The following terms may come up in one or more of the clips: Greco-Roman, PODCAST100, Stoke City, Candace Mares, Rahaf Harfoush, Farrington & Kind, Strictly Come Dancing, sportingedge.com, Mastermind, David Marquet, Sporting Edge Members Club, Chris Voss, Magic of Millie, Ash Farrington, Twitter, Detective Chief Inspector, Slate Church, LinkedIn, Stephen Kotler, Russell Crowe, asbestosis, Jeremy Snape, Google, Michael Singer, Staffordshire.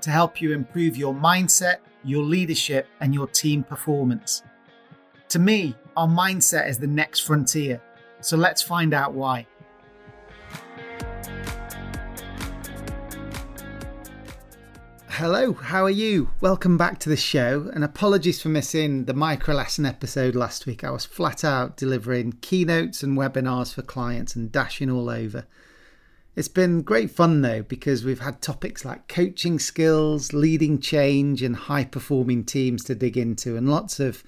to help you improve your mindset, your leadership, and your team performance. To me, our mindset is the next frontier, so let's find out why. Hello, how are you? Welcome back to the show, and apologies for missing the micro-lesson episode last week. I was flat out delivering keynotes and webinars for clients and dashing all over. It's been great fun though, because we've had topics like coaching skills, leading change and high performing teams to dig into, and lots of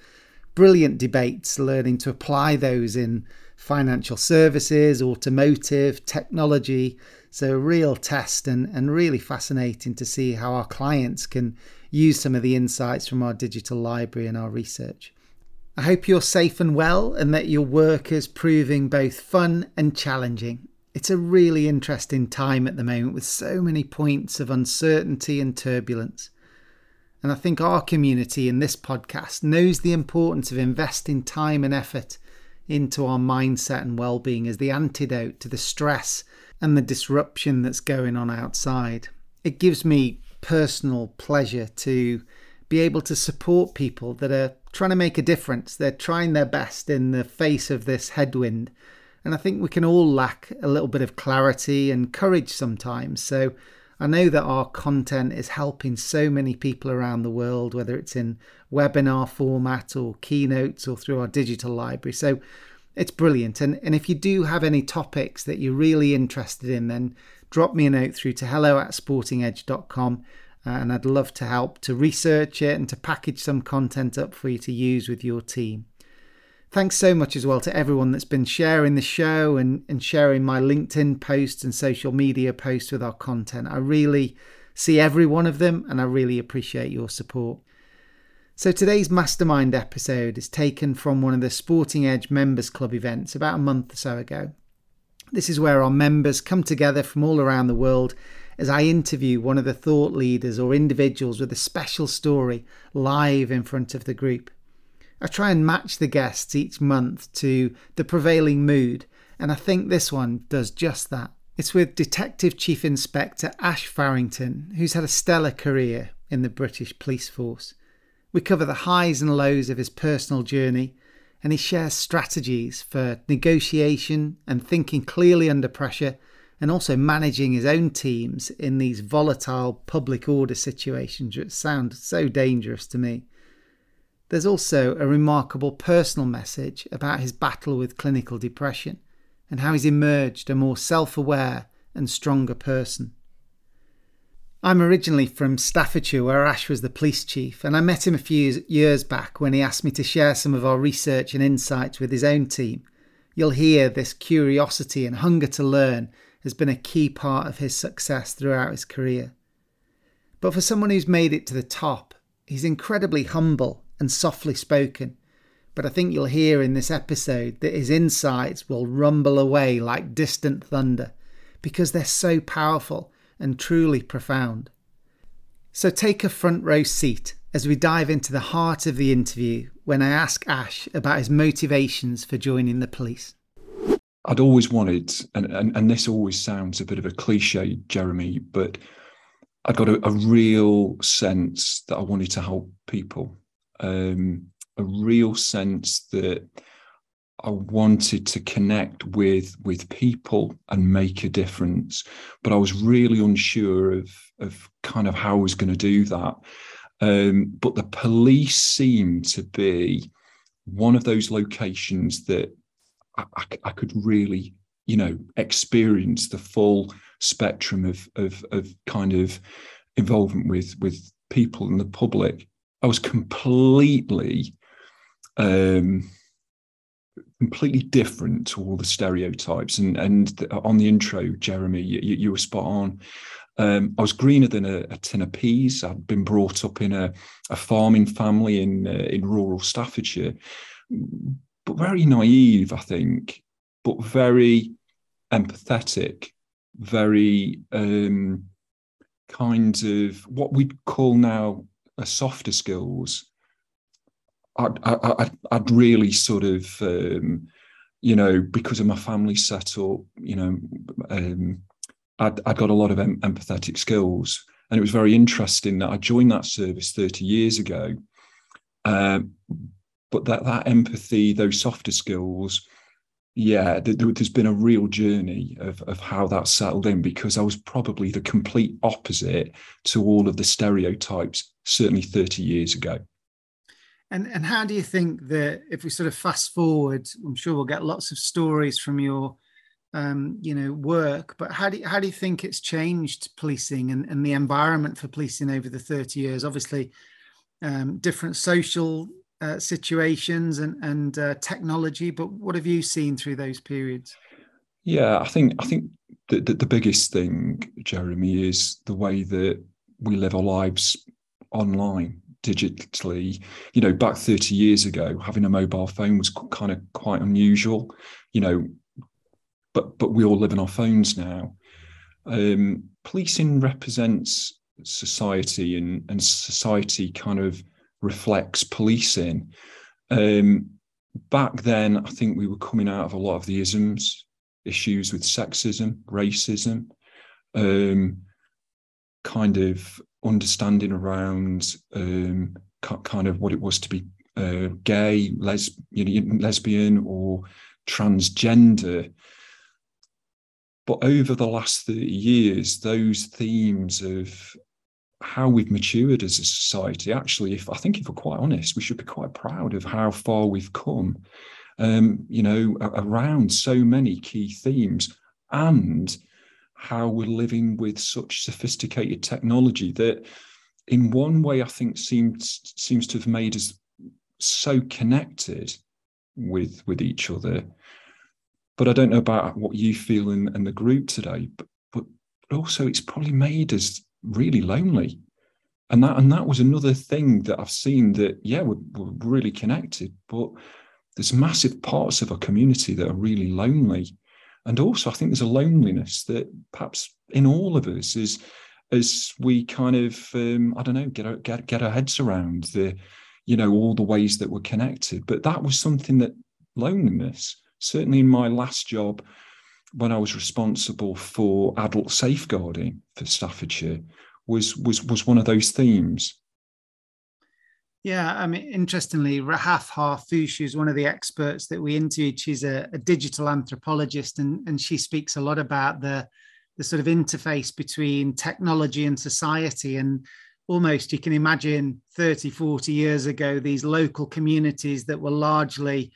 brilliant debates learning to apply those in financial services, automotive, technology. So a real test and really fascinating to see how our clients can use some of the insights from our digital library and our research. I hope you're safe and well and that your work is proving both fun and challenging. It's a really interesting time at the moment with so many points of uncertainty and turbulence. And I think our community in this podcast knows the importance of investing time and effort into our mindset and well-being as the antidote to the stress and the disruption that's going on outside. It gives me personal pleasure to be able to support people that are trying to make a difference. They're trying their best in the face of this headwind. And I think we can all lack a little bit of clarity and courage sometimes. So I know that our content is helping so many people around the world, whether it's in webinar format or keynotes or through our digital library. So it's brilliant. And if you do have any topics that you're really interested in, then drop me a note through to hello@sportingedge.com. And I'd love to help to research it and to package some content up for you to use with your team. Thanks so much as well to everyone that's been sharing the show and sharing my LinkedIn posts and social media posts with our content. I really see every one of them and I really appreciate your support. So today's Mastermind episode is taken from one of the Sporting Edge Members Club events about a month or so ago. This is where our members come together from all around the world as I interview one of the thought leaders or individuals with a special story live in front of the group. I try and match the guests each month to the prevailing mood, and I think this one does just that. It's with Detective Chief Inspector Ash Farrington, who's had a stellar career in the British police force. We cover the highs and lows of his personal journey, and he shares strategies for negotiation and thinking clearly under pressure, and also managing his own teams in these volatile public order situations, which sound so dangerous to me. There's also a remarkable personal message about his battle with clinical depression and how he's emerged a more self-aware and stronger person. I'm originally from Staffordshire, where Ash was the police chief, and I met him a few years back when he asked me to share some of our research and insights with his own team. You'll hear this curiosity and hunger to learn has been a key part of his success throughout his career. But for someone who's made it to the top, he's incredibly humble and softly spoken, but I think you'll hear in this episode that his insights will rumble away like distant thunder because they're so powerful and truly profound. So take a front row seat as we dive into the heart of the interview when I ask Ash about his motivations for joining the police. I'd always wanted, and this always sounds a bit of a cliche, Jeremy, but I got a real sense that I wanted to help people. A real sense that I wanted to connect with people and make a difference, but I was really unsure of kind of how I was going to do that. But the police seemed to be one of those locations that I could really, you know, experience the full spectrum of kind of involvement with people and the public. I was completely different to all the stereotypes. And on the intro, Jeremy, you were spot on. I was greener than a tin of peas. I'd been brought up in a farming family in rural Staffordshire, but very naive, I think, but very empathetic, very kind of what we'd call now softer skills. I'd really sort of, you know, because of my family setup, you know, I'd got a lot of empathetic skills. And it was very interesting that I joined that service 30 years ago. But that empathy, those softer skills, yeah, there's been a real journey of how that settled in, because I was probably the complete opposite to all of the stereotypes, certainly 30 years ago. And how do you think that, if we sort of fast forward, I'm sure we'll get lots of stories from your, you know, work, but how do you think it's changed policing and the environment for policing over the 30 years? Obviously, different social situations and technology, but what have you seen through those periods? Yeah, I think the biggest thing, Jeremy, is the way that we live our lives online, digitally. You know, back 30 years ago, having a mobile phone was kind of quite unusual, you know, but we all live on our phones now. Policing represents society, and society kind of reflects policing. Back then, I think we were coming out of a lot of the isms, issues with sexism, racism, kind of understanding around kind of what it was to be gay, lesbian or transgender. But over the last 30 years, those themes of how we've matured as a society, actually, if we're quite honest, we should be quite proud of how far we've come, you know, around so many key themes, and how we're living with such sophisticated technology that in one way I think seems to have made us so connected with each other. But I don't know about what you feel in the group today, but also it's probably made us really lonely. And that was another thing that I've seen, that, yeah, we're really connected, but there's massive parts of our community that are really lonely. And also, I think there's a loneliness that perhaps in all of us as we kind of, I don't know, get our heads around the, you know, all the ways that we're connected. But that was something that loneliness, certainly in my last job, when I was responsible for adult safeguarding for Staffordshire, was one of those themes. Yeah, I mean, interestingly, Rahaf Harfoush is one of the experts that we interviewed. She's a digital anthropologist, and she speaks a lot about the sort of interface between technology and society. And almost, you can imagine 30, 40 years ago, these local communities that were largely,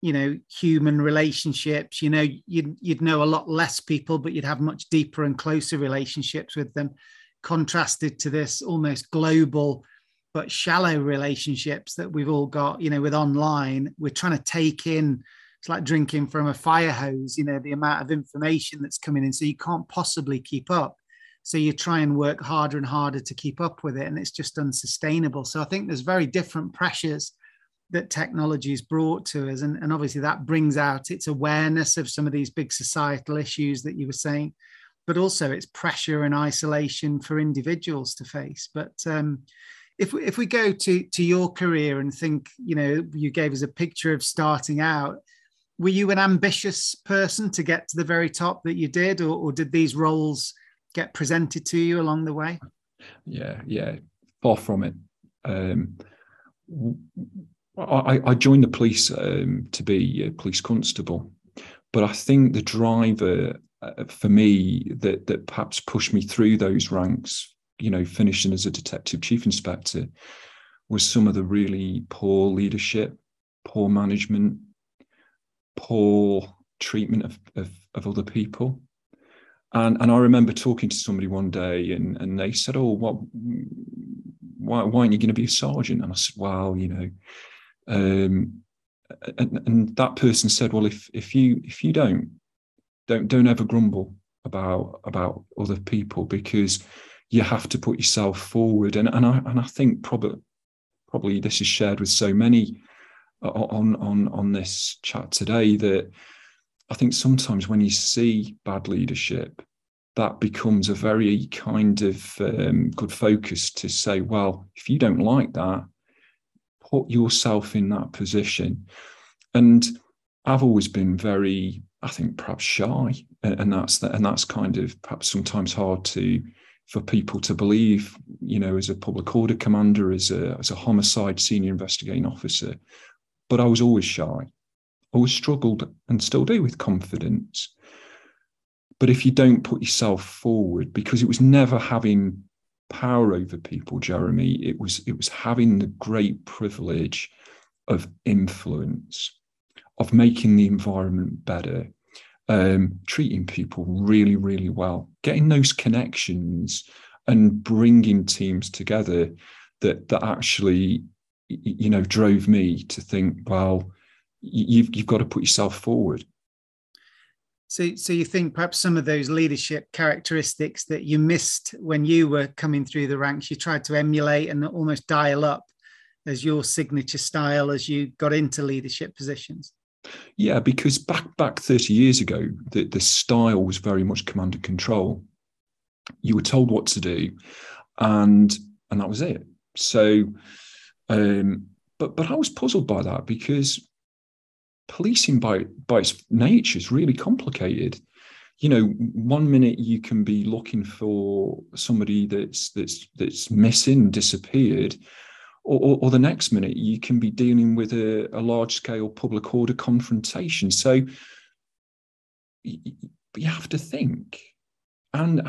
you know, human relationships. You know, you'd know a lot less people, but you'd have much deeper and closer relationships with them, contrasted to this almost global but shallow relationships that we've all got, you know, with online. We're trying to take in, it's like drinking from a fire hose, you know, the amount of information that's coming in. So you can't possibly keep up. So you try and work harder and harder to keep up with it, and it's just unsustainable. So I think there's very different pressures that technology has brought to us. And obviously that brings out its awareness of some of these big societal issues that you were saying, but also it's pressure and isolation for individuals to face. But, if we go to your career and think, you know, you gave us a picture of starting out, were you an ambitious person to get to the very top that you did, or did these roles get presented to you along the way? Yeah, far from it. I joined the police to be a police constable, but I think the driver for me that perhaps pushed me through those ranks, you know, finishing as a detective chief inspector, was some of the really poor leadership, poor management, poor treatment of other people. And I remember talking to somebody one day and they said, "Oh, why aren't you going to be a sergeant?" And I said, "Well, you know," and that person said, "Well, if you don't ever grumble about other people, because you have to put yourself forward." And I think probably this is shared with so many on this chat today, that I think sometimes when you see bad leadership, that becomes a very kind of good focus to say, well, if you don't like that, put yourself in that position. And I've always been very, I think, perhaps shy, and that's kind of perhaps sometimes hard for people to believe, you know, as a public order commander, as a homicide senior investigating officer. But I was always shy. I always struggled and still do with confidence. But if you don't put yourself forward, because it was never having power over people, Jeremy, it was having the great privilege of influence, of making the environment better, treating people really, really well, getting those connections and bringing teams together that actually, you know, drove me to think, well, you've got to put yourself forward. So you think perhaps some of those leadership characteristics that you missed when you were coming through the ranks, you tried to emulate and almost dial up as your signature style as you got into leadership positions? Yeah, because back 30 years ago, the style was very much command and control. You were told what to do, and that was it. So, but I was puzzled by that, because policing by its nature is really complicated. You know, one minute you can be looking for somebody that's missing, disappeared, or the next minute you can be dealing with a large scale public order confrontation. So you have to think, and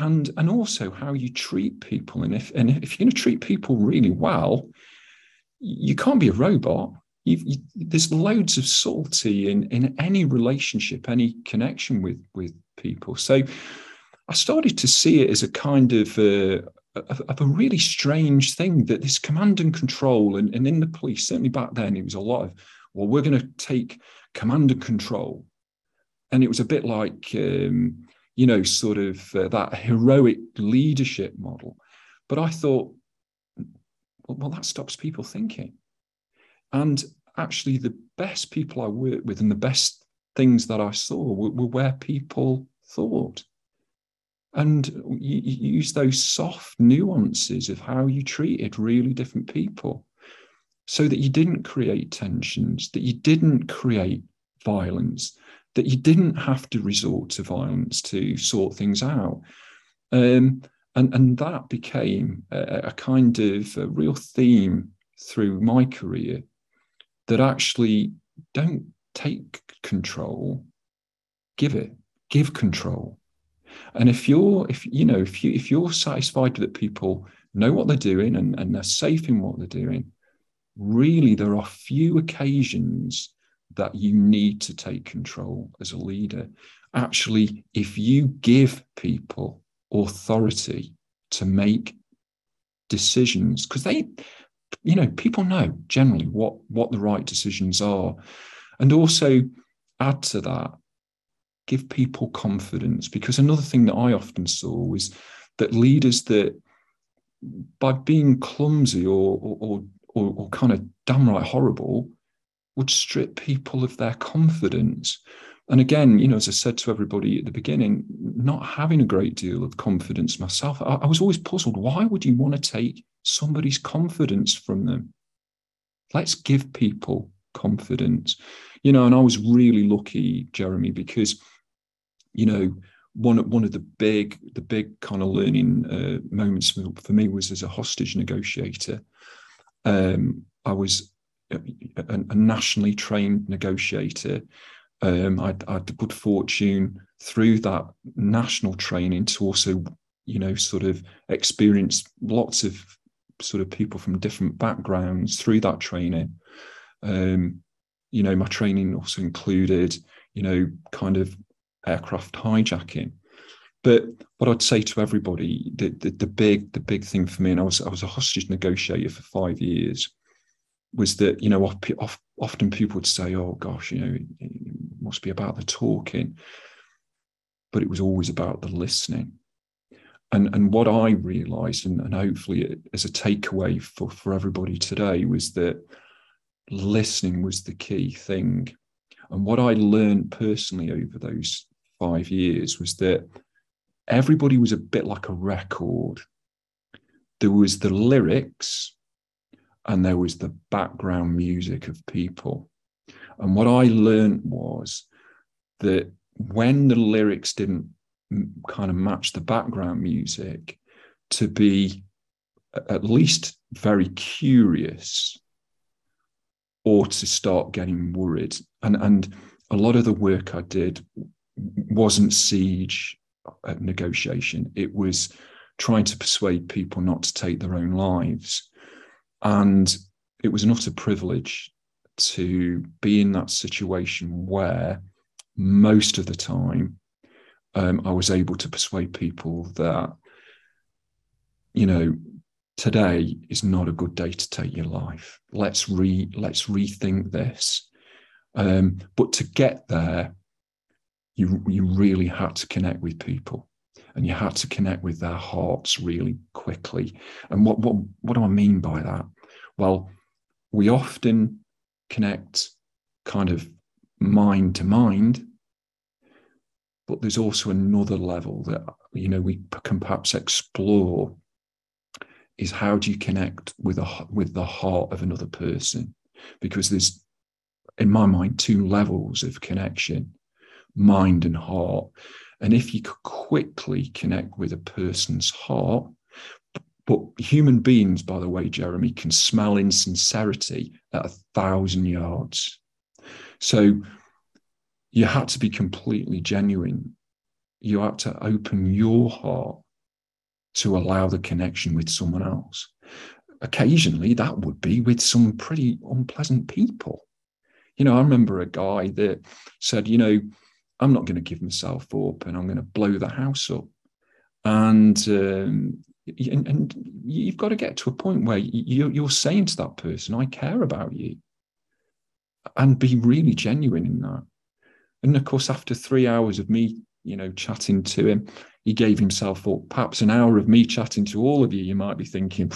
also how you treat people. And if you're going to treat people really well, you can't be a robot. There's loads of subtlety in any relationship, any connection with people. So I started to see it as a kind of a really strange thing, that this command and control, and in the police, certainly back then, it was a lot of, well, we're going to take command and control. And it was a bit like, you know, sort of that heroic leadership model. But I thought, well, that stops people thinking. And actually, the best people I worked with and the best things that I saw were where people thought. And you use those soft nuances of how you treated really different people, so that you didn't create tensions, that you didn't create violence, that you didn't have to resort to violence to sort things out. And that became a kind of a real theme through my career, that actually don't take control, give control. And if you're satisfied that people know what they're doing and they're safe in what they're doing, really there are few occasions that you need to take control as a leader. Actually, if you give people authority to make decisions, because they, you know, people know generally what the right decisions are. And also add to that, give people confidence, because another thing that I often saw was that leaders that, by being clumsy or kind of downright horrible, would strip people of their confidence. And again, you know, as I said to everybody at the beginning, not having a great deal of confidence myself, I was always puzzled. Why would you want to take somebody's confidence from them? Let's give people confidence, you know. And I was really lucky, Jeremy, because, you know, one of the big kind of learning moments for me was as a hostage negotiator. I was a nationally trained negotiator. I had the good fortune through that national training to also, you know, sort of experience lots of sort of people from different backgrounds through that training. You know, my training also included, you know, kind of aircraft hijacking. But what I'd say to everybody, the big thing for me, and I was a hostage negotiator for 5 years, was that, you know, often people would say, oh gosh, you know, it must be about the talking, but it was always about the listening. And what I realised, and hopefully as a takeaway for everybody today, was that listening was the key thing. And what I learned personally over those 5 years was that everybody was a bit like a record. There was the lyrics and there was the background music of people. And what I learned was that when the lyrics didn't kind of match the background music, to be at least very curious or to start getting worried. And a lot of the work I did wasn't siege negotiation. It was trying to persuade people not to take their own lives. And it was an utter privilege to be in that situation where most of the time I was able to persuade people that, you know, today is not a good day to take your life. Let's rethink this. But to get there, you really had to connect with people, and you had to connect with their hearts really quickly. And what do I mean by that? Well, we often connect kind of mind to mind, but there's also another level that, you know, we can perhaps explore, is how do you connect with the heart of another person? Because there's, in my mind, two levels of connection, mind and heart. And if you could quickly connect with a person's heart, but human beings, by the way, Jeremy, can smell insincerity at 1,000 yards. So you had to be completely genuine. You had to open your heart to allow the connection with someone else. Occasionally, that would be with some pretty unpleasant people. You know, I remember a guy that said, you know, I'm not going to give myself up and I'm going to blow the house up. And you've got to get to a point where you're saying to that person, I care about you, and be really genuine in that. And of course, after 3 hours of me, you know, chatting to him, he gave himself up. Perhaps an hour of me chatting to all of you, you might be thinking,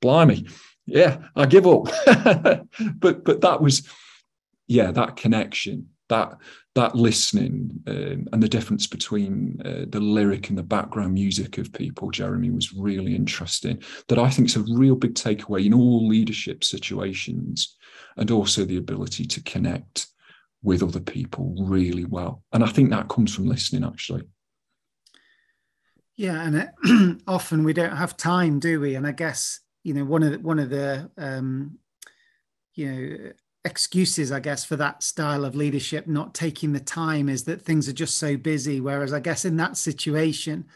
blimey, yeah, I give up. But that was, yeah, that connection, that listening, and the difference between the lyric and the background music of people, Jeremy, was really interesting. That I think is a real big takeaway in all leadership situations, and also the ability to connect with other people really well. And I think that comes from listening, actually. Yeah, and often we don't have time, do we? And I guess, you know, one of the you know, excuses, I guess, for that style of leadership not taking the time is that things are just so busy. Whereas I guess in that situation,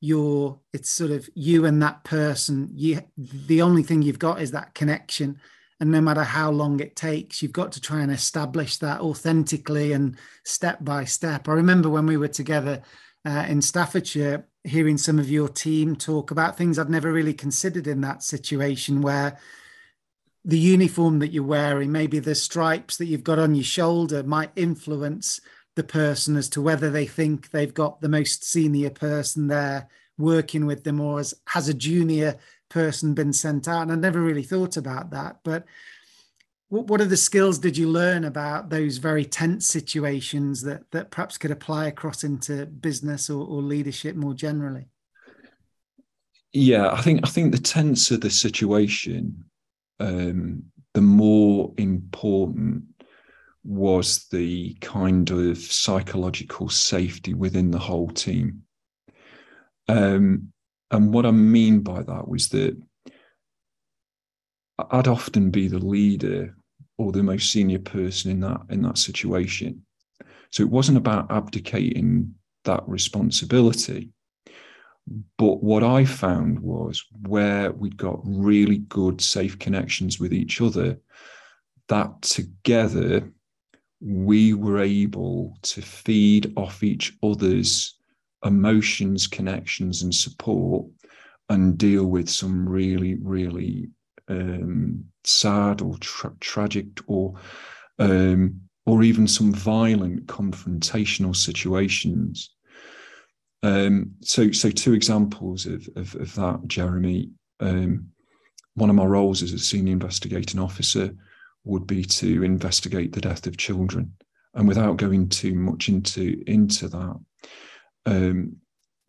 it's sort of you and that person. The only thing you've got is that connection. And no matter how long it takes, you've got to try and establish that authentically and step by step. I remember when we were together in Staffordshire, hearing some of your team talk about things I'd never really considered in that situation, where the uniform that you're wearing, maybe the stripes that you've got on your shoulder, might influence the person as to whether they think they've got the most senior person there working with them, or has a junior person been sent out. And I never really thought about that. But what other skills did you learn about those very tense situations that perhaps could apply across into business or leadership more generally? Yeah, I think the tenser the situation, the more important was the kind of psychological safety within the whole team. And what I mean by that was that I'd often be the leader or the most senior person in that situation. So it wasn't about abdicating that responsibility. But what I found was where we got really good, safe connections with each other, that together we were able to feed off each other's emotions, connections, and support, and deal with some really, really sad or tragic or even some violent confrontational situations. So two examples of that, Jeremy. One of my roles as a senior investigating officer would be to investigate the death of children. And without going too much into that,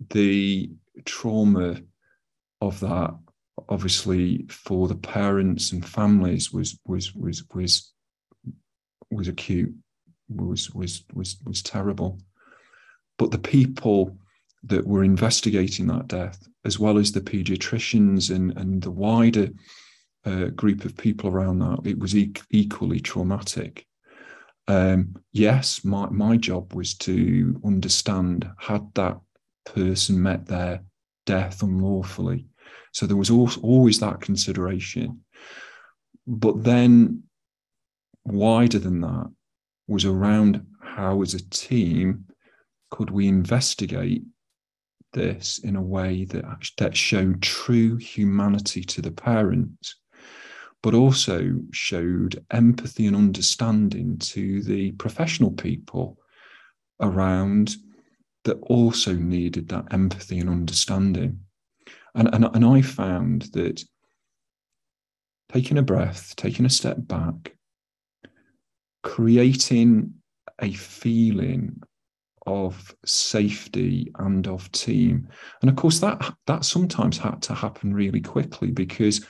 the trauma of that, obviously, for the parents and families was acute, was terrible. But the people that were investigating that death, as well as the paediatricians and the wider group of people around that, it was equally traumatic. Yes, my job was to understand, had that person met their death unlawfully? So there was always that consideration. But then wider than that was around how, as a team, could we investigate this in a way that showed true humanity to the parents, but also showed empathy and understanding to the professional people around that also needed that empathy and understanding. And I found that taking a breath, taking a step back, creating a feeling of safety and of team. And of course, that sometimes had to happen really quickly, because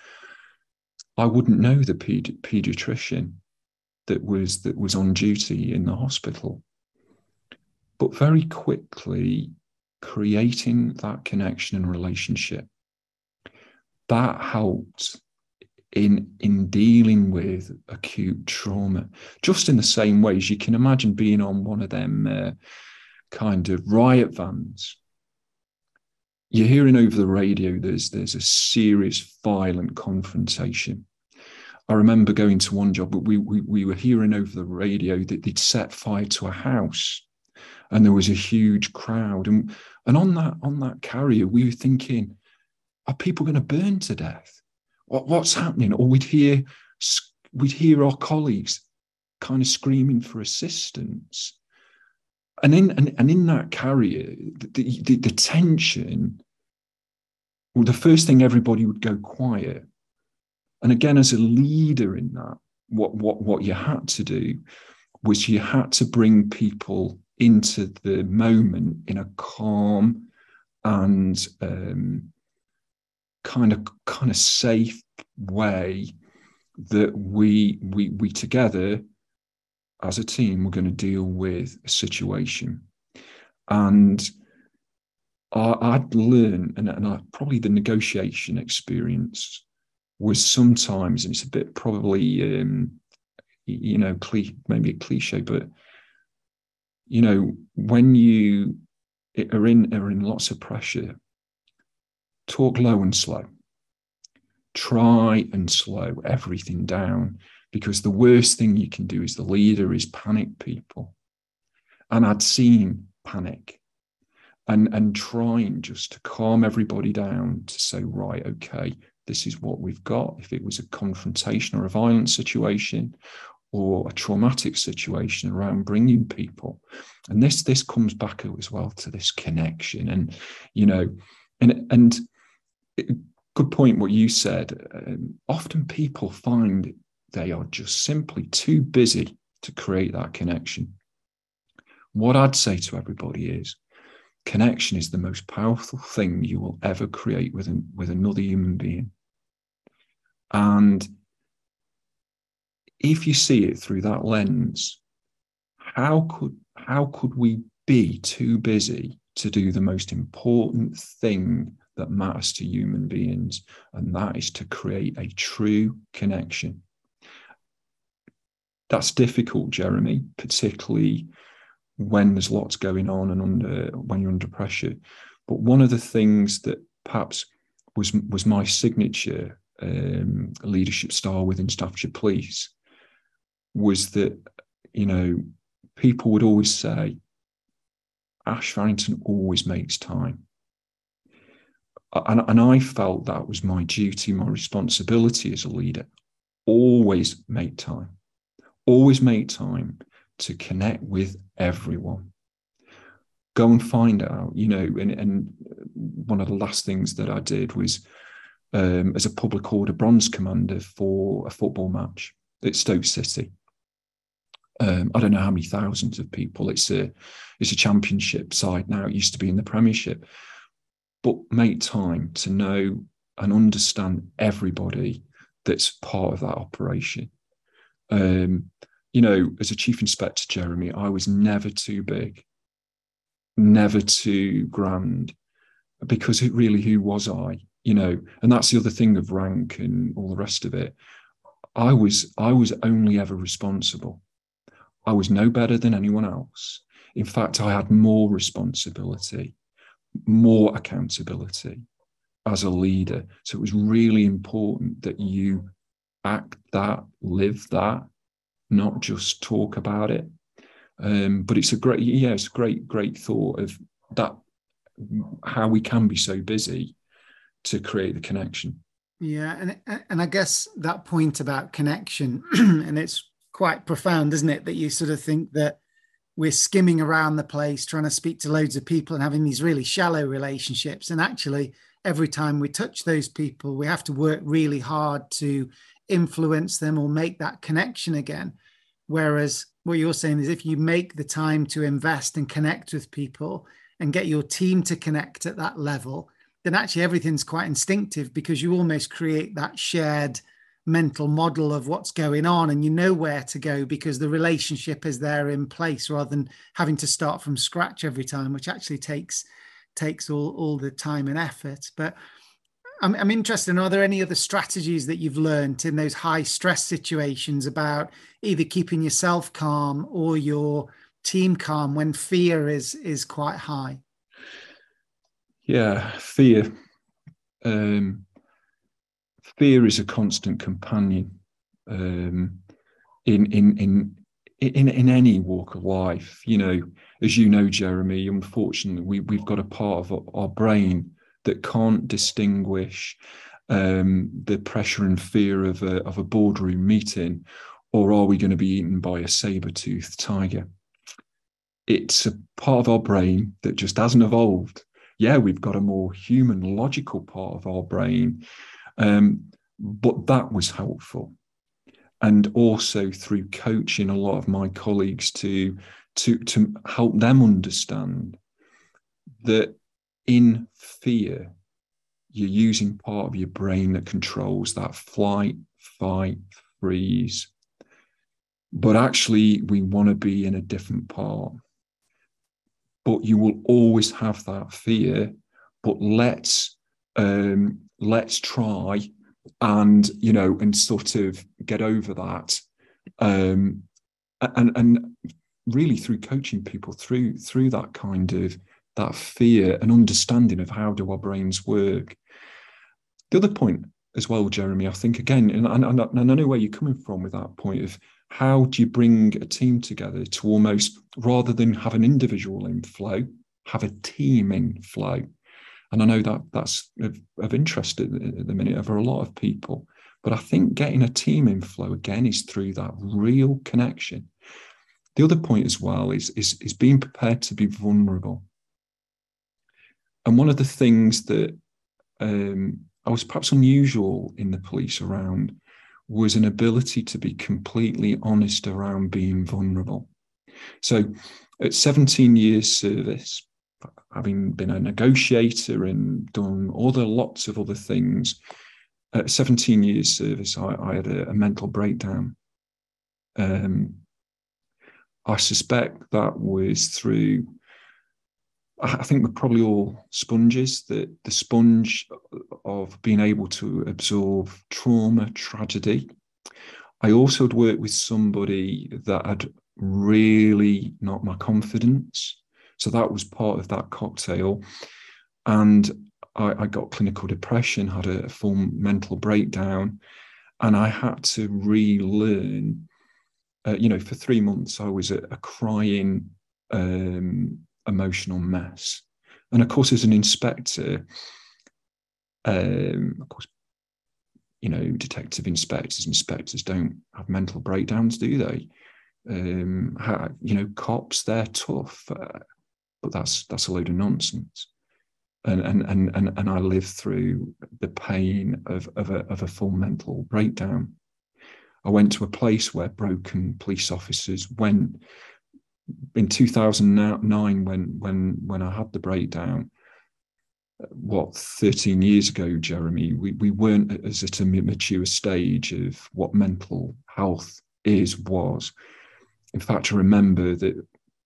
I wouldn't know the paediatrician that was on duty in the hospital. But very quickly, creating that connection and relationship, that helped in dealing with acute trauma, just in the same way as you can imagine being on one of them kind of riot vans. You're hearing over the radio there's a serious violent confrontation. I remember going to one job, but we were hearing over the radio that they'd set fire to a house, and there was a huge crowd. And on that carrier, we were thinking, are people going to burn to death? What's happening? Or we'd hear our colleagues kind of screaming for assistance. And in that carrier, the tension, well, the first thing, everybody would go quiet. And again, as a leader in that, what you had to do was you had to bring people into the moment in a calm and kind of safe way, that we together as a team were going to deal with a situation. And I'd learned, and probably the negotiation experience was sometimes, and it's a bit probably maybe a cliche, but you know, when you are in lots of pressure, talk low and slow. Try and slow everything down, because the worst thing you can do as the leader is panic people. And I'd seen panic, and trying just to calm everybody down to say, right, okay, this is what we've got. If it was a confrontation or a violent situation, or a traumatic situation, around bringing people. And this comes back as well to this connection. And, you know, and good point what you said. Often people find they are just simply too busy to create that connection. What I'd say to everybody is, connection is the most powerful thing you will ever create with another human being. And if you see it through that lens, how could we be too busy to do the most important thing that matters to human beings? And that is to create a true connection. That's difficult, Jeremy, particularly when there's lots going on and when you're under pressure. But one of the things that perhaps was my signature leadership style within Staffordshire Police was that, you know, people would always say, Ash Farrington always makes time. And I felt that was my duty, my responsibility as a leader. Always make time. Always make time to connect with everyone. Go and find out, you know, and one of the last things that I did was as a public order bronze commander for a football match at Stoke City. I don't know how many thousands of people. It's a championship side now. It used to be in the Premiership. But make time to know and understand everybody that's part of that operation. You know, as a chief inspector, Jeremy, I was never too big, never too grand, because it really, who was I? You know, and that's the other thing of rank and all the rest of it. I was only ever responsible. I was no better than anyone else. In fact, I had more responsibility, more accountability as a leader. So it was really important that you act that, live that, not just talk about it. But it's a great, great thought of that, how we can be so busy to create the connection. Yeah, and I guess that point about connection, and it's quite profound, isn't it? That you sort of think that we're skimming around the place, trying to speak to loads of people and having these really shallow relationships. And actually, every time we touch those people, we have to work really hard to influence them or make that connection again. Whereas what you're saying is if you make the time to invest and connect with people and get your team to connect at that level, then actually everything's quite instinctive because you almost create that shared mental model of what's going on, and you know where to go because the relationship is there in place rather than having to start from scratch every time, which actually takes all the time and effort. But I'm interested in, are there any other strategies that you've learned in those high stress situations about either keeping yourself calm or your team calm when fear is quite high? Yeah, fear. Fear is a constant companion in any walk of life. You know, as you know, Jeremy, unfortunately, we've got a part of our brain that can't distinguish the pressure and fear of a boardroom meeting, or are we going to be eaten by a saber-toothed tiger? It's a part of our brain that just hasn't evolved. Yeah, we've got a more human, logical part of our brain. But that was helpful. And also through coaching a lot of my colleagues to help them understand that in fear, you're using part of your brain that controls that flight, fight, freeze. But actually, we want to be in a different part. But you will always have that fear. But let's try and, you know, and sort of get over that. And really through coaching people through that kind of that fear and understanding of how do our brains work. The other point as well, Jeremy, I think again, and I know where you're coming from with that point of how do you bring a team together to almost, rather than have an individual in flow, have a team in flow. And I know that that's of interest at the minute for a lot of people. But I think getting a team inflow again is through that real connection. The other point as well is being prepared to be vulnerable. And one of the things that I was perhaps unusual in the police around was an ability to be completely honest around being vulnerable. So at 17 years service, having been a negotiator and done lots of other things, at 17 years service, I had a mental breakdown. I suspect that was through, I think we're probably all sponges, that the sponge of being able to absorb trauma, tragedy. I also had worked with somebody that had really knocked my confidence. So that was part of that cocktail. And I got clinical depression, had a full mental breakdown, and I had to relearn. For 3 months, I was a crying, emotional mess. And of course, as an inspector, detective inspectors don't have mental breakdowns, do they? Cops, they're tough, but that's a load of nonsense. And I lived through the pain of a full mental breakdown. I went to a place where broken police officers went. In 2009, when I had the breakdown, 13 years ago, Jeremy, we weren't at a mature stage of what mental health was. In fact, I remember that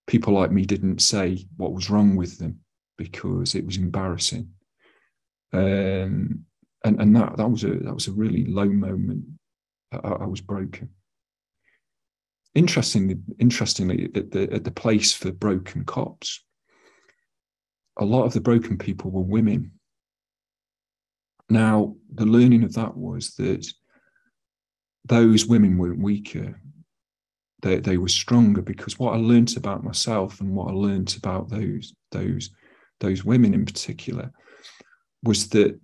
people like me didn't say what was wrong with them because it was embarrassing. And that was a really low moment. I was broken. Interestingly, at the place for broken cops, a lot of the broken people were women. Now, the learning of that was that those women weren't weaker. They were stronger, because what I learnt about myself and what I learnt about those women in particular was that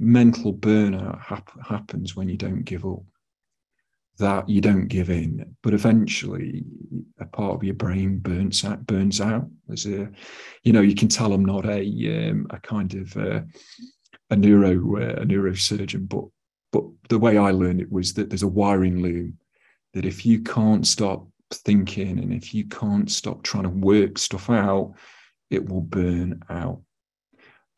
mental burnout happens when you don't give up, that you don't give in, but eventually a part of your brain burns out. There's you can tell I'm not a neurosurgeon, but the way I learned it was that there's a wiring loom, that if you can't stop thinking and if you can't stop trying to work stuff out, it will burn out.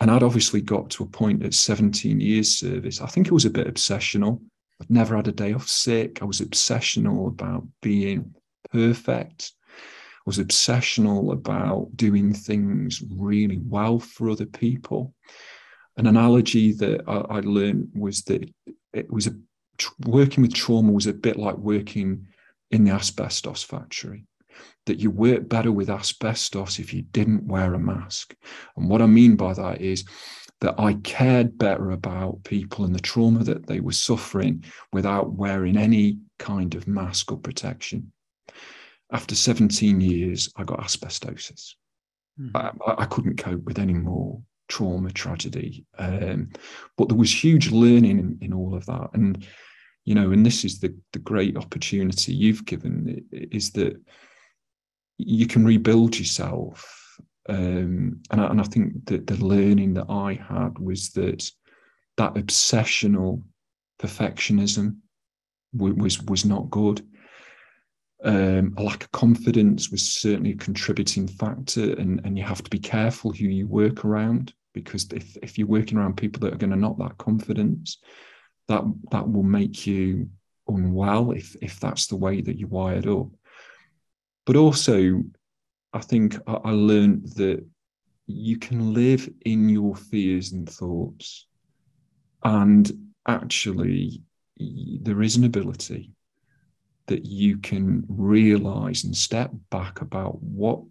And I'd obviously got to a point at 17 years service. I think it was a bit obsessional. I'd never had a day off sick. I was obsessional about being perfect. I was obsessional about doing things really well for other people. An analogy that I learned was that it was working with trauma was a bit like working in the asbestos factory, that you work better with asbestos if you didn't wear a mask. And what I mean by that is that I cared better about people and the trauma that they were suffering without wearing any kind of mask or protection. After 17 years, I got asbestosis. I couldn't cope with any more trauma, tragedy. But there was huge learning in all of that. And, and this is the great opportunity you've given, is that you can rebuild yourself. And I think that the learning that I had was that obsessional perfectionism was not good. A lack of confidence was certainly a contributing factor, and you have to be careful who you work around, because if you're working around people that are going to knock that confidence, that will make you unwell if that's the way that you're wired up. But also, I think I learned that you can live in your fears and thoughts, and actually there is an ability that you can realize and step back about what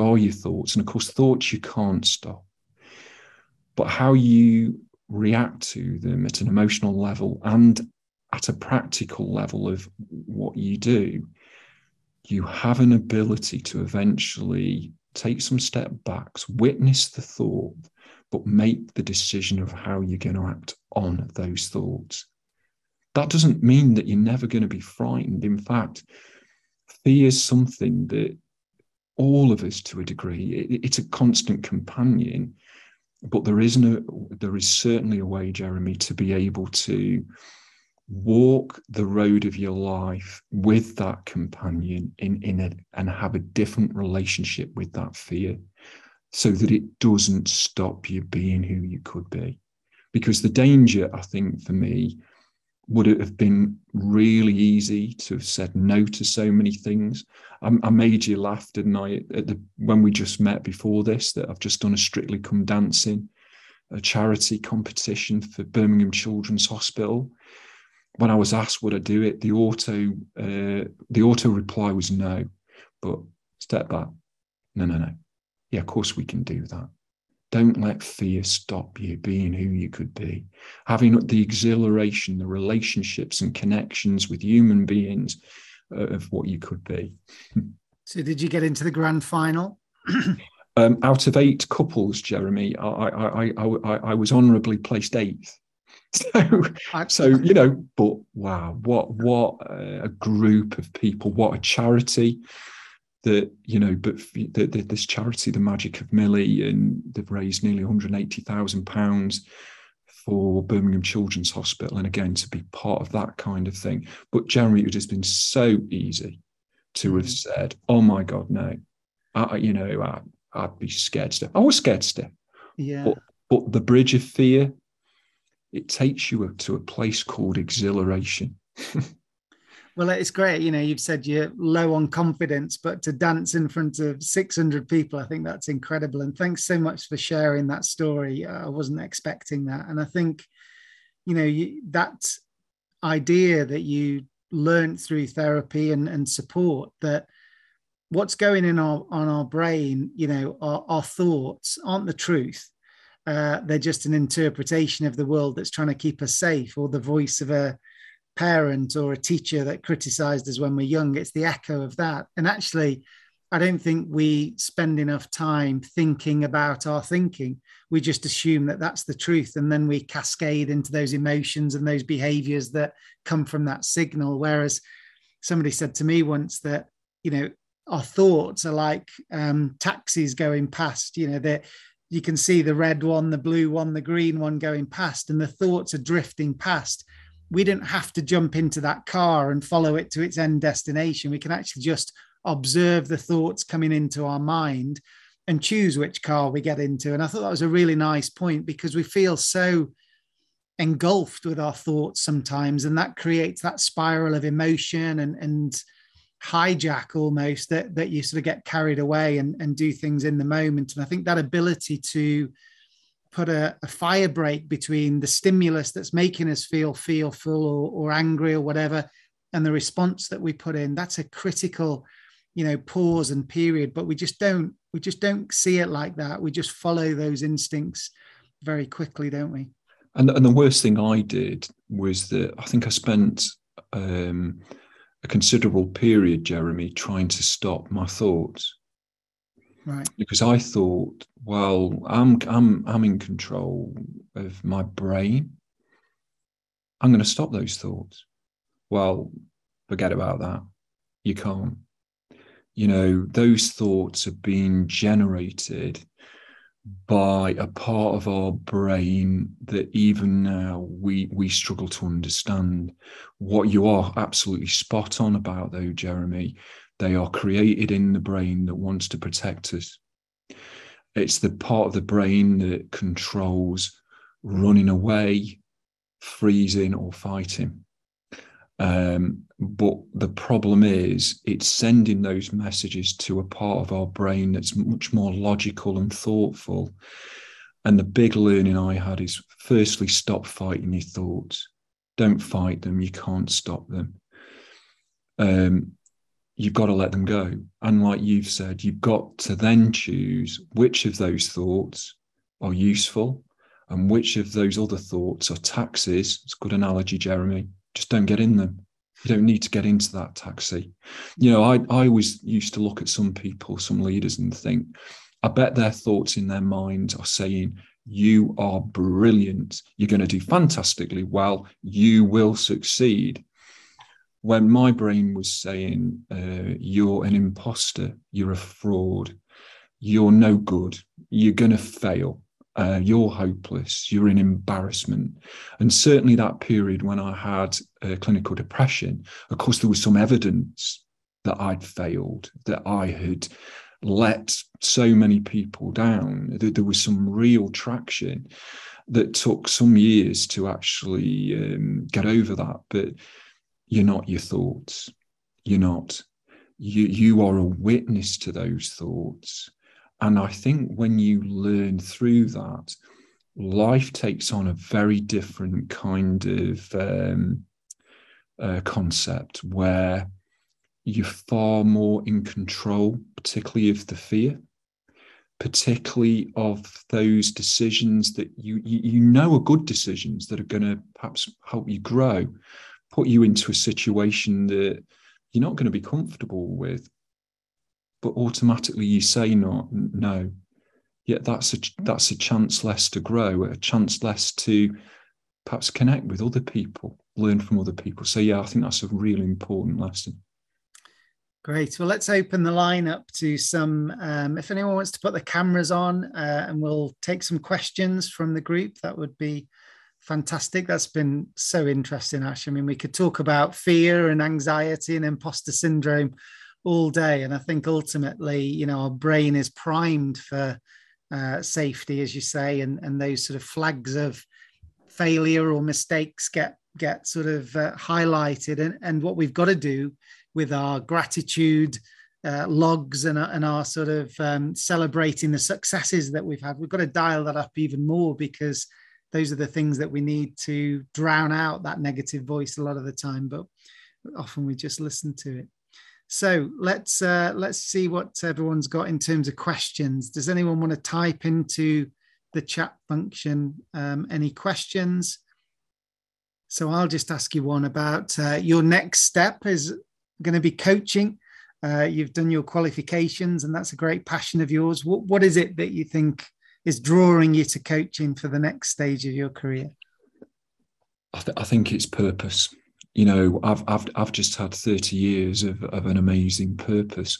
are your thoughts. And of course, thoughts you can't stop, but how you react to them at an emotional level and at a practical level of what you do, you have an ability to eventually take some step backs, witness the thought, but make the decision of how you're going to act on those thoughts. That doesn't mean that you're never going to be frightened. In fact, fear is something that all of us, to a degree, it's a constant companion, but there is certainly a way, Jeremy, to be able to walk the road of your life with that companion and have a different relationship with that fear, so that it doesn't stop you being who you could be. Because the danger, I think, for me, would it have been really easy to have said no to so many things. I made you laugh, didn't I, when we just met before this, that I've just done a Strictly Come Dancing, a charity competition for Birmingham Children's Hospital, when I was asked would I do it, the auto reply was no. But step back. No. Yeah, of course we can do that. Don't let fear stop you being who you could be. Having the exhilaration, the relationships and connections with human beings of what you could be. So did you get into the grand final? Out of 8 couples, Jeremy, I was honourably placed 8th. So you know, but wow, what a group of people, what a charity. That, you know, but this charity, the Magic of Millie, and they've raised nearly £180,000 for Birmingham Children's Hospital. And again, to be part of that kind of thing. But Jeremy, it would have been so easy to have said, oh my God, no, I'd be scared stiff. I was scared stiff. Yeah. But the bridge of fear, it takes you to a place called exhilaration. Well, it's great. You know, you've said you're low on confidence, but to dance in front of 600 people, I think that's incredible. And thanks so much for sharing that story. I wasn't expecting that. And I think, you know, that idea that you learned through therapy and support, that what's going on our brain, you know, our thoughts aren't the truth. They're just an interpretation of the world that's trying to keep us safe, or the voice of a parent or a teacher that criticized us when we're young. It's the echo of that. And actually, I don't think we spend enough time thinking about our thinking. We just assume that that's the truth. And then we cascade into those emotions and those behaviors that come from that signal. Whereas somebody said to me once that, you know, our thoughts are like taxis going past, you know, that you can see the red one, the blue one, the green one going past, and the thoughts are drifting past. We don't have to jump into that car and follow it to its end destination. We can actually just observe the thoughts coming into our mind and choose which car we get into. And I thought that was a really nice point, because we feel so engulfed with our thoughts sometimes, and that creates that spiral of emotion and hijack almost, that you sort of get carried away and do things in the moment. And I think that ability to put a fire break between the stimulus that's making us feel fearful or angry or whatever, and the response that we put in, that's a critical, you know, pause and period. But we just don't see it like that. We just follow those instincts very quickly, don't we? And the worst thing I did was that I think I spent a considerable period, Jeremy, trying to stop my thoughts. Right. Because I thought, well, I'm in control of my brain. I'm going to stop those thoughts. Well, forget about that. You can't. You know, those thoughts are being generated by a part of our brain that even now we struggle to understand. What you are absolutely spot on about, though, Jeremy, they are created in the brain that wants to protect us. It's the part of the brain that controls running away, freezing, or fighting. But the problem is, it's sending those messages to a part of our brain that's much more logical and thoughtful. And the big learning I had is, firstly, stop fighting your thoughts. Don't fight them. You can't stop them. You've got to let them go. And like you've said, you've got to then choose which of those thoughts are useful and which of those other thoughts are taxis. It's a good analogy, Jeremy. Just don't get in them. You don't need to get into that taxi. You know, I always used to look at some people, some leaders, and think, I bet their thoughts in their minds are saying, you are brilliant. You're going to do fantastically well. You will succeed. When my brain was saying, you're an imposter, you're a fraud, you're no good, you're going to fail, you're hopeless, you're an embarrassment. And certainly that period when I had clinical depression, of course, there was some evidence that I'd failed, that I had let so many people down, that there was some real traction that took some years to actually get over that. But you're not your thoughts. You're not. You are a witness to those thoughts. And I think when you learn through that, life takes on a very different kind of concept where you're far more in control, particularly of the fear, particularly of those decisions that you know are good decisions that are going to perhaps help you grow, put you into a situation that you're not going to be comfortable with, but automatically you say no. Yet that's a chance less to grow, a chance less to perhaps connect with other people, learn from other people. So yeah, I think that's a really important lesson. Great. Well, let's open the line up to some, if anyone wants to put the cameras on and we'll take some questions from the group, that would be fantastic. That's been so interesting, Ash. I mean, we could talk about fear and anxiety and imposter syndrome all day. And I think ultimately, you know, our brain is primed for safety, as you say, and those sort of flags of failure or mistakes get sort of highlighted. And what we've got to do with our gratitude logs and our sort of celebrating the successes that we've had, we've got to dial that up even more, because those are the things that we need to drown out that negative voice a lot of the time, but often we just listen to it. So let's see what everyone's got in terms of questions. Does anyone want to type into the chat function any questions? So I'll just ask you one about your next step is going to be coaching. You've done your qualifications and that's a great passion of yours. What is it that you think is drawing you to coaching for the next stage of your career? I think it's purpose. You know, I've just had 30 years of an amazing purpose,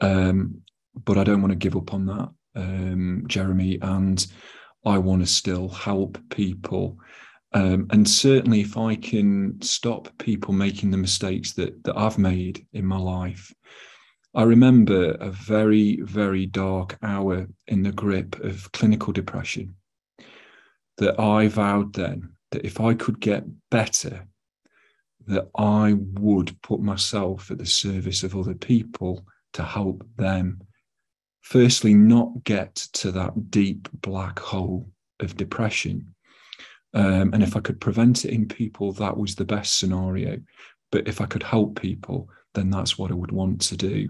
but I don't want to give up on that, Jeremy, and I want to still help people. And certainly if I can stop people making the mistakes that I've made in my life. I remember a very, very dark hour in the grip of clinical depression that I vowed then that if I could get better, that I would put myself at the service of other people to help them. Firstly, not get to that deep black hole of depression. And if I could prevent it in people, that was the best scenario. But if I could help people, then that's what I would want to do.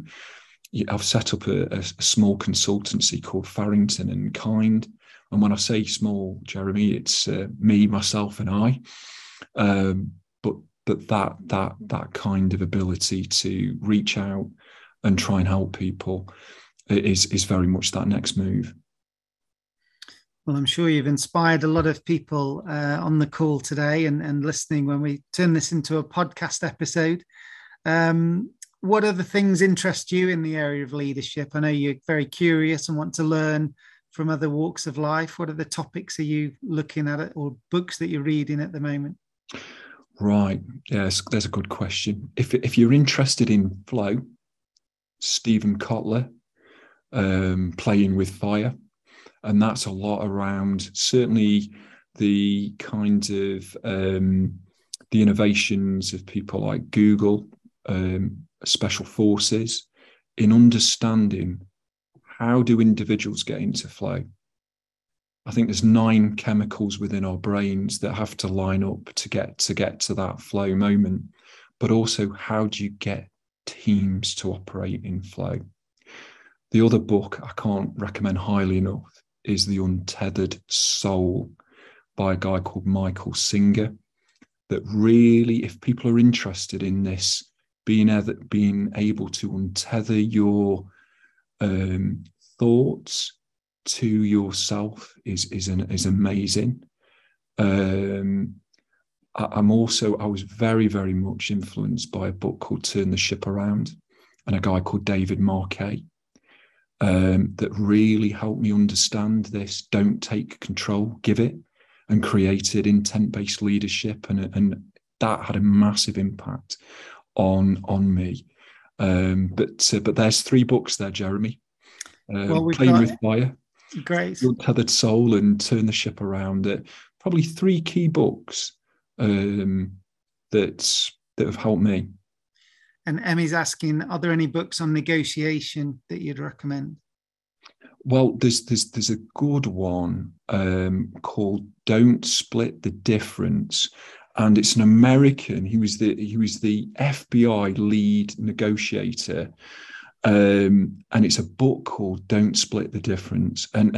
I've set up a small consultancy called Farrington and Kind. And when I say small, Jeremy, it's me, myself and I. But that kind of ability to reach out and try and help people is very much that next move. Well, I'm sure you've inspired a lot of people on the call today and listening when we turn this into a podcast episode. What other things interest you in the area of leadership? I know you're very curious and want to learn from other walks of life. What other topics are you looking at or books that you're reading at the moment? Right. Yes, there's a good question. If you're interested in flow, Stephen Kotler, Playing with Fire, and that's a lot around certainly the kind of the innovations of people like Google, special forces, in understanding how do individuals get into flow. I think there's 9 chemicals within our brains that have to line up to get to that flow moment, but also how do you get teams to operate in flow? The other book I can't recommend highly enough is The Untethered Soul by a guy called Michael Singer, that really, if people are interested in this, being able to untether your thoughts to yourself is amazing. I was very, very much influenced by a book called Turn the Ship Around and a guy called David Marquet that really helped me understand this. Don't take control, give it, and created intent-based leadership. And that had a massive impact on me. But there's 3 books there, Jeremy. Playing with Fire, Grace, Your Tethered Soul, and Turn the Ship Around. Probably 3 key books that have helped me. And Emmy's asking, are there any books on negotiation that you'd recommend? Well, there's a good one called Don't Split the Difference, and it's an American. He was the FBI lead negotiator. And it's a book called Don't Split the Difference. And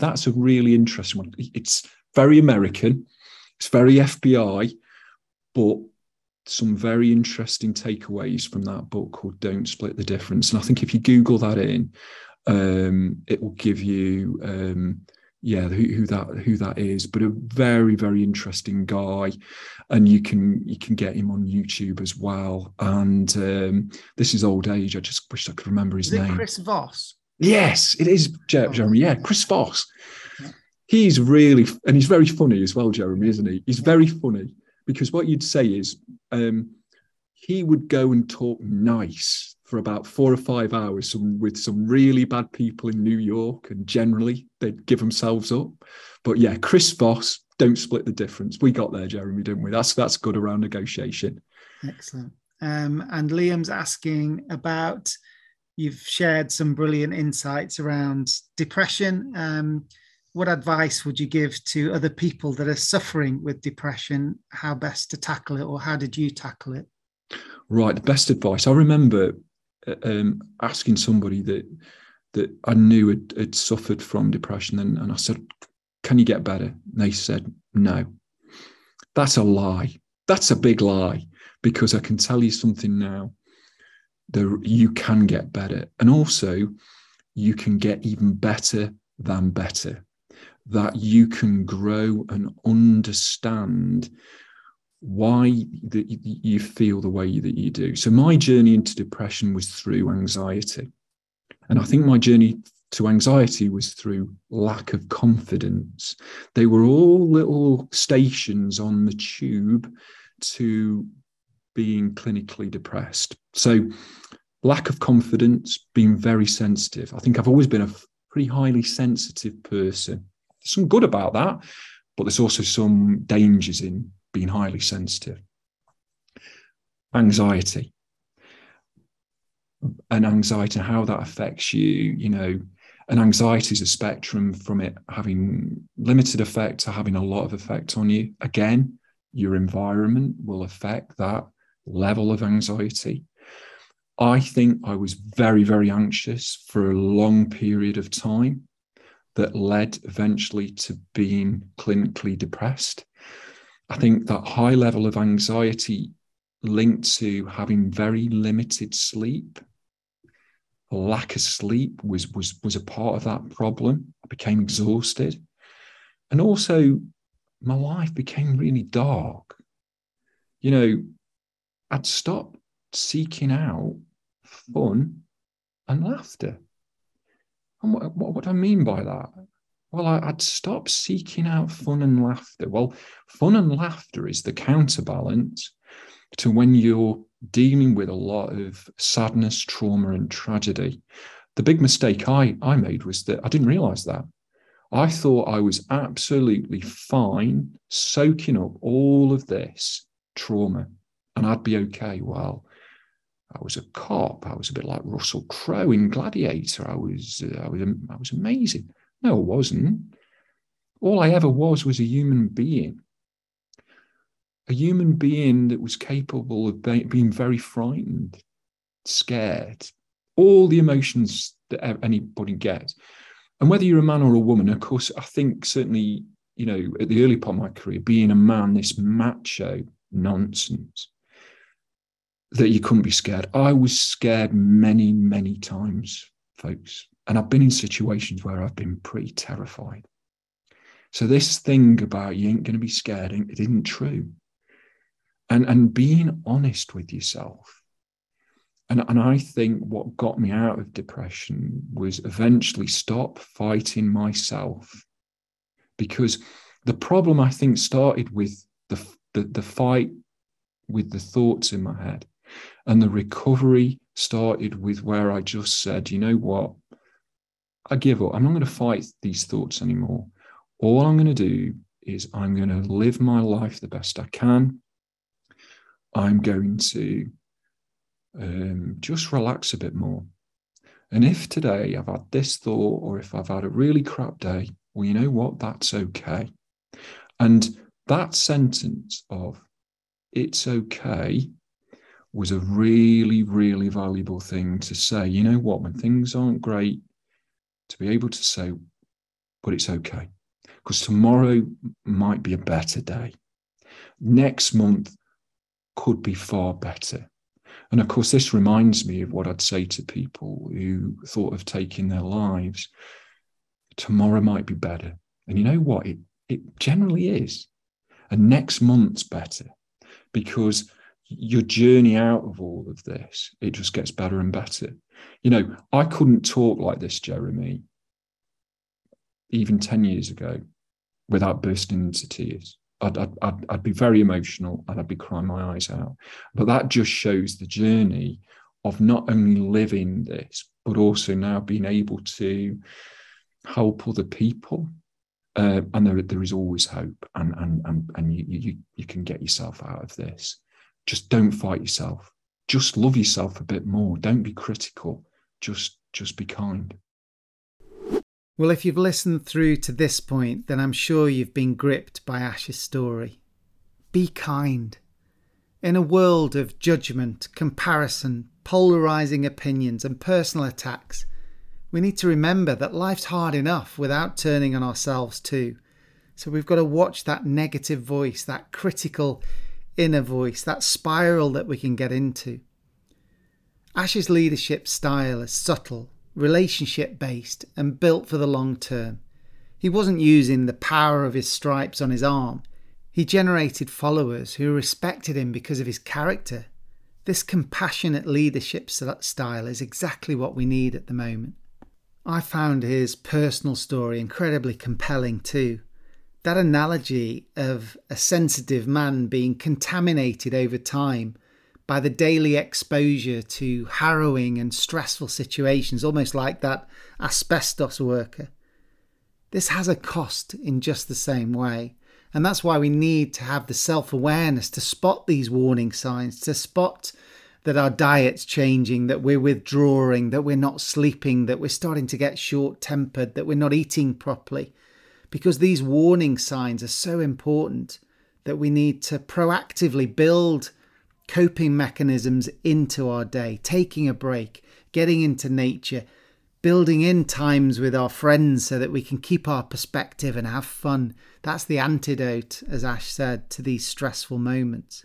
that's a really interesting one. It's very American, it's very FBI, but some very interesting takeaways from that book called Don't Split the Difference. And I think if you Google that in, it will give you who that is, but a very, very interesting guy, and you can get him on YouTube as well. And this is old age. I just wish I could remember his name. Chris Voss. Yes, it is Jeremy. Yeah, Chris Voss. Yeah. He's really, and he's very funny as well, Jeremy, isn't he? He's very funny, because what you'd say is he would go and talk nice for about 4 or 5 hours with some really bad people in New York, and generally they'd give themselves up. But yeah, Chris Voss, Don't Split the Difference. We got there, Jeremy, didn't we? That's good around negotiation. Excellent. And Liam's asking about, you've shared some brilliant insights around depression. What advice would you give to other people that are suffering with depression, how best to tackle it, or how did you tackle it? Right, the best advice. I remember asking somebody that I knew had suffered from depression, and I said, "Can you get better?" And they said, "No." That's a lie. That's a big lie, because I can tell you something now, you can get better, and also you can get even better than better, that you can grow and understand why that you feel the way that you do. So my journey into depression was through anxiety. And I think my journey to anxiety was through lack of confidence. They were all little stations on the tube to being clinically depressed. So lack of confidence, being very sensitive. I think I've always been a pretty highly sensitive person. There's some good about that, but there's also some dangers in being highly sensitive. Anxiety. And anxiety, how that affects you, and anxiety is a spectrum from it having limited effect to having a lot of effect on you. Again, your environment will affect that level of anxiety. I think I was very, very anxious for a long period of time that led eventually to being clinically depressed. I think that high level of anxiety linked to having very limited sleep. Lack of sleep was a part of that problem. I became exhausted. And also, my life became really dark. I'd stopped seeking out fun and laughter. And what do I mean by that? Well, I'd stop seeking out fun and laughter. Well, fun and laughter is the counterbalance to when you're dealing with a lot of sadness, trauma, and tragedy. The big mistake I made was that I didn't realise that. I thought I was absolutely fine soaking up all of this trauma and I'd be okay. Well, I was a cop. I was a bit like Russell Crowe in Gladiator. I was amazing. No, I wasn't. All I ever was a human being. A human being that was capable of being very frightened, scared, all the emotions that anybody gets. And whether you're a man or a woman, of course, I think certainly, at the early part of my career, being a man, this macho nonsense, that you couldn't be scared. I was scared many, many times, folks. And I've been in situations where I've been pretty terrified. So this thing about you ain't going to be scared, it isn't true. And being honest with yourself. And I think what got me out of depression was eventually stop fighting myself. Because the problem, I think, started with the fight with the thoughts in my head. And the recovery started with where I just said, you know what? I give up. I'm not going to fight these thoughts anymore. All I'm going to do is I'm going to live my life the best I can. I'm going to just relax a bit more. And if today I've had this thought, or if I've had a really crap day, well, you know what? That's okay. And that sentence of it's okay was a really, really valuable thing to say. You know what, when things aren't great, to be able to say, but it's okay, because tomorrow might be a better day. Next month could be far better. And of course, this reminds me of what I'd say to people who thought of taking their lives. Tomorrow might be better. And you know what? It generally is. And next month's better, because your journey out of all of this, it just gets better and better. You know, I couldn't talk like this, Jeremy, even 10 years ago without bursting into tears. I'd be very emotional and I'd be crying my eyes out. But that just shows the journey of not only living this, but also now being able to help other people. And there is always hope, and you can get yourself out of this. Just don't fight yourself. Just love yourself a bit more. Don't be critical. Just be kind. Well, if you've listened through to this point, then I'm sure you've been gripped by Ash's story. Be kind. In a world of judgment, comparison, polarising opinions and personal attacks, we need to remember that life's hard enough without turning on ourselves too. So we've got to watch that negative voice, that critical inner voice, that spiral that we can get into. Ash's leadership style is subtle, relationship-based and built for the long term. He wasn't using the power of his stripes on his arm. He generated followers who respected him because of his character. This compassionate leadership style is exactly what we need at the moment. I found his personal story incredibly compelling too. That analogy of a sensitive man being contaminated over time by the daily exposure to harrowing and stressful situations, almost like that asbestos worker. This has a cost in just the same way. And that's why we need to have the self-awareness to spot these warning signs, to spot that our diet's changing, that we're withdrawing, that we're not sleeping, that we're starting to get short-tempered, that we're not eating properly. Because these warning signs are so important that we need to proactively build coping mechanisms into our day, taking a break, getting into nature, building in times with our friends so that we can keep our perspective and have fun. That's the antidote, as Ash said, to these stressful moments.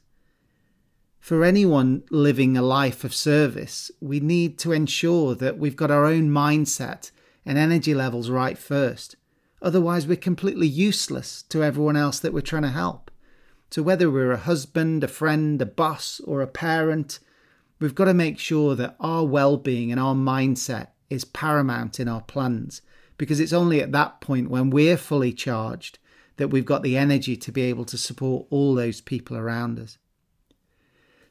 For anyone living a life of service, we need to ensure that we've got our own mindset and energy levels right first. Otherwise, we're completely useless to everyone else that we're trying to help. So whether we're a husband, a friend, a boss or a parent, we've got to make sure that our well-being and our mindset is paramount in our plans, because it's only at that point when we're fully charged that we've got the energy to be able to support all those people around us.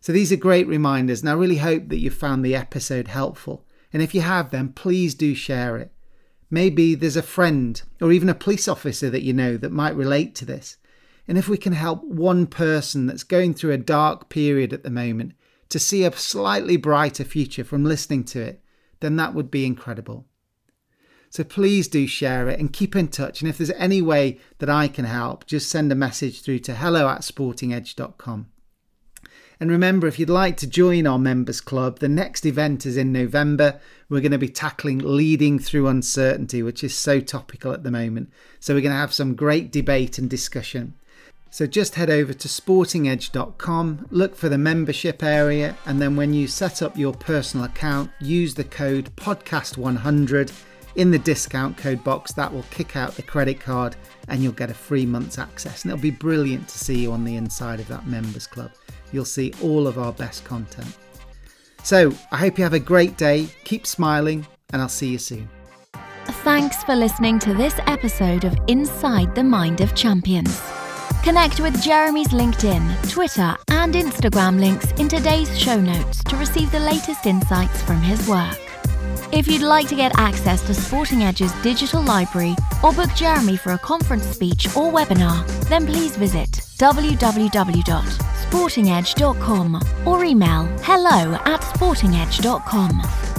So these are great reminders, and I really hope that you found the episode helpful. And if you have, then please do share it. Maybe there's a friend or even a police officer that you know that might relate to this. And if we can help one person that's going through a dark period at the moment to see a slightly brighter future from listening to it, then that would be incredible. So please do share it and keep in touch. And if there's any way that I can help, just send a message through to hello@sportingedge.com. And remember, if you'd like to join our members club, the next event is in November. We're going to be tackling leading through uncertainty, which is so topical at the moment. So we're going to have some great debate and discussion. So just head over to sportingedge.com, look for the membership area, and then when you set up your personal account, use the code podcast100 in the discount code box. That will kick out the credit card and you'll get a free month's access. And it'll be brilliant to see you on the inside of that members club. You'll see all of our best content. So I hope you have a great day, keep smiling, and I'll see you soon. Thanks for listening to this episode of Inside the Mind of Champions. Connect with Jeremy's LinkedIn, Twitter and Instagram links in today's show notes to receive the latest insights from his work. If you'd like to get access to Sporting Edge's digital library or book Jeremy for a conference speech or webinar, then please visit www.sportingedge.com or email hello@sportingedge.com.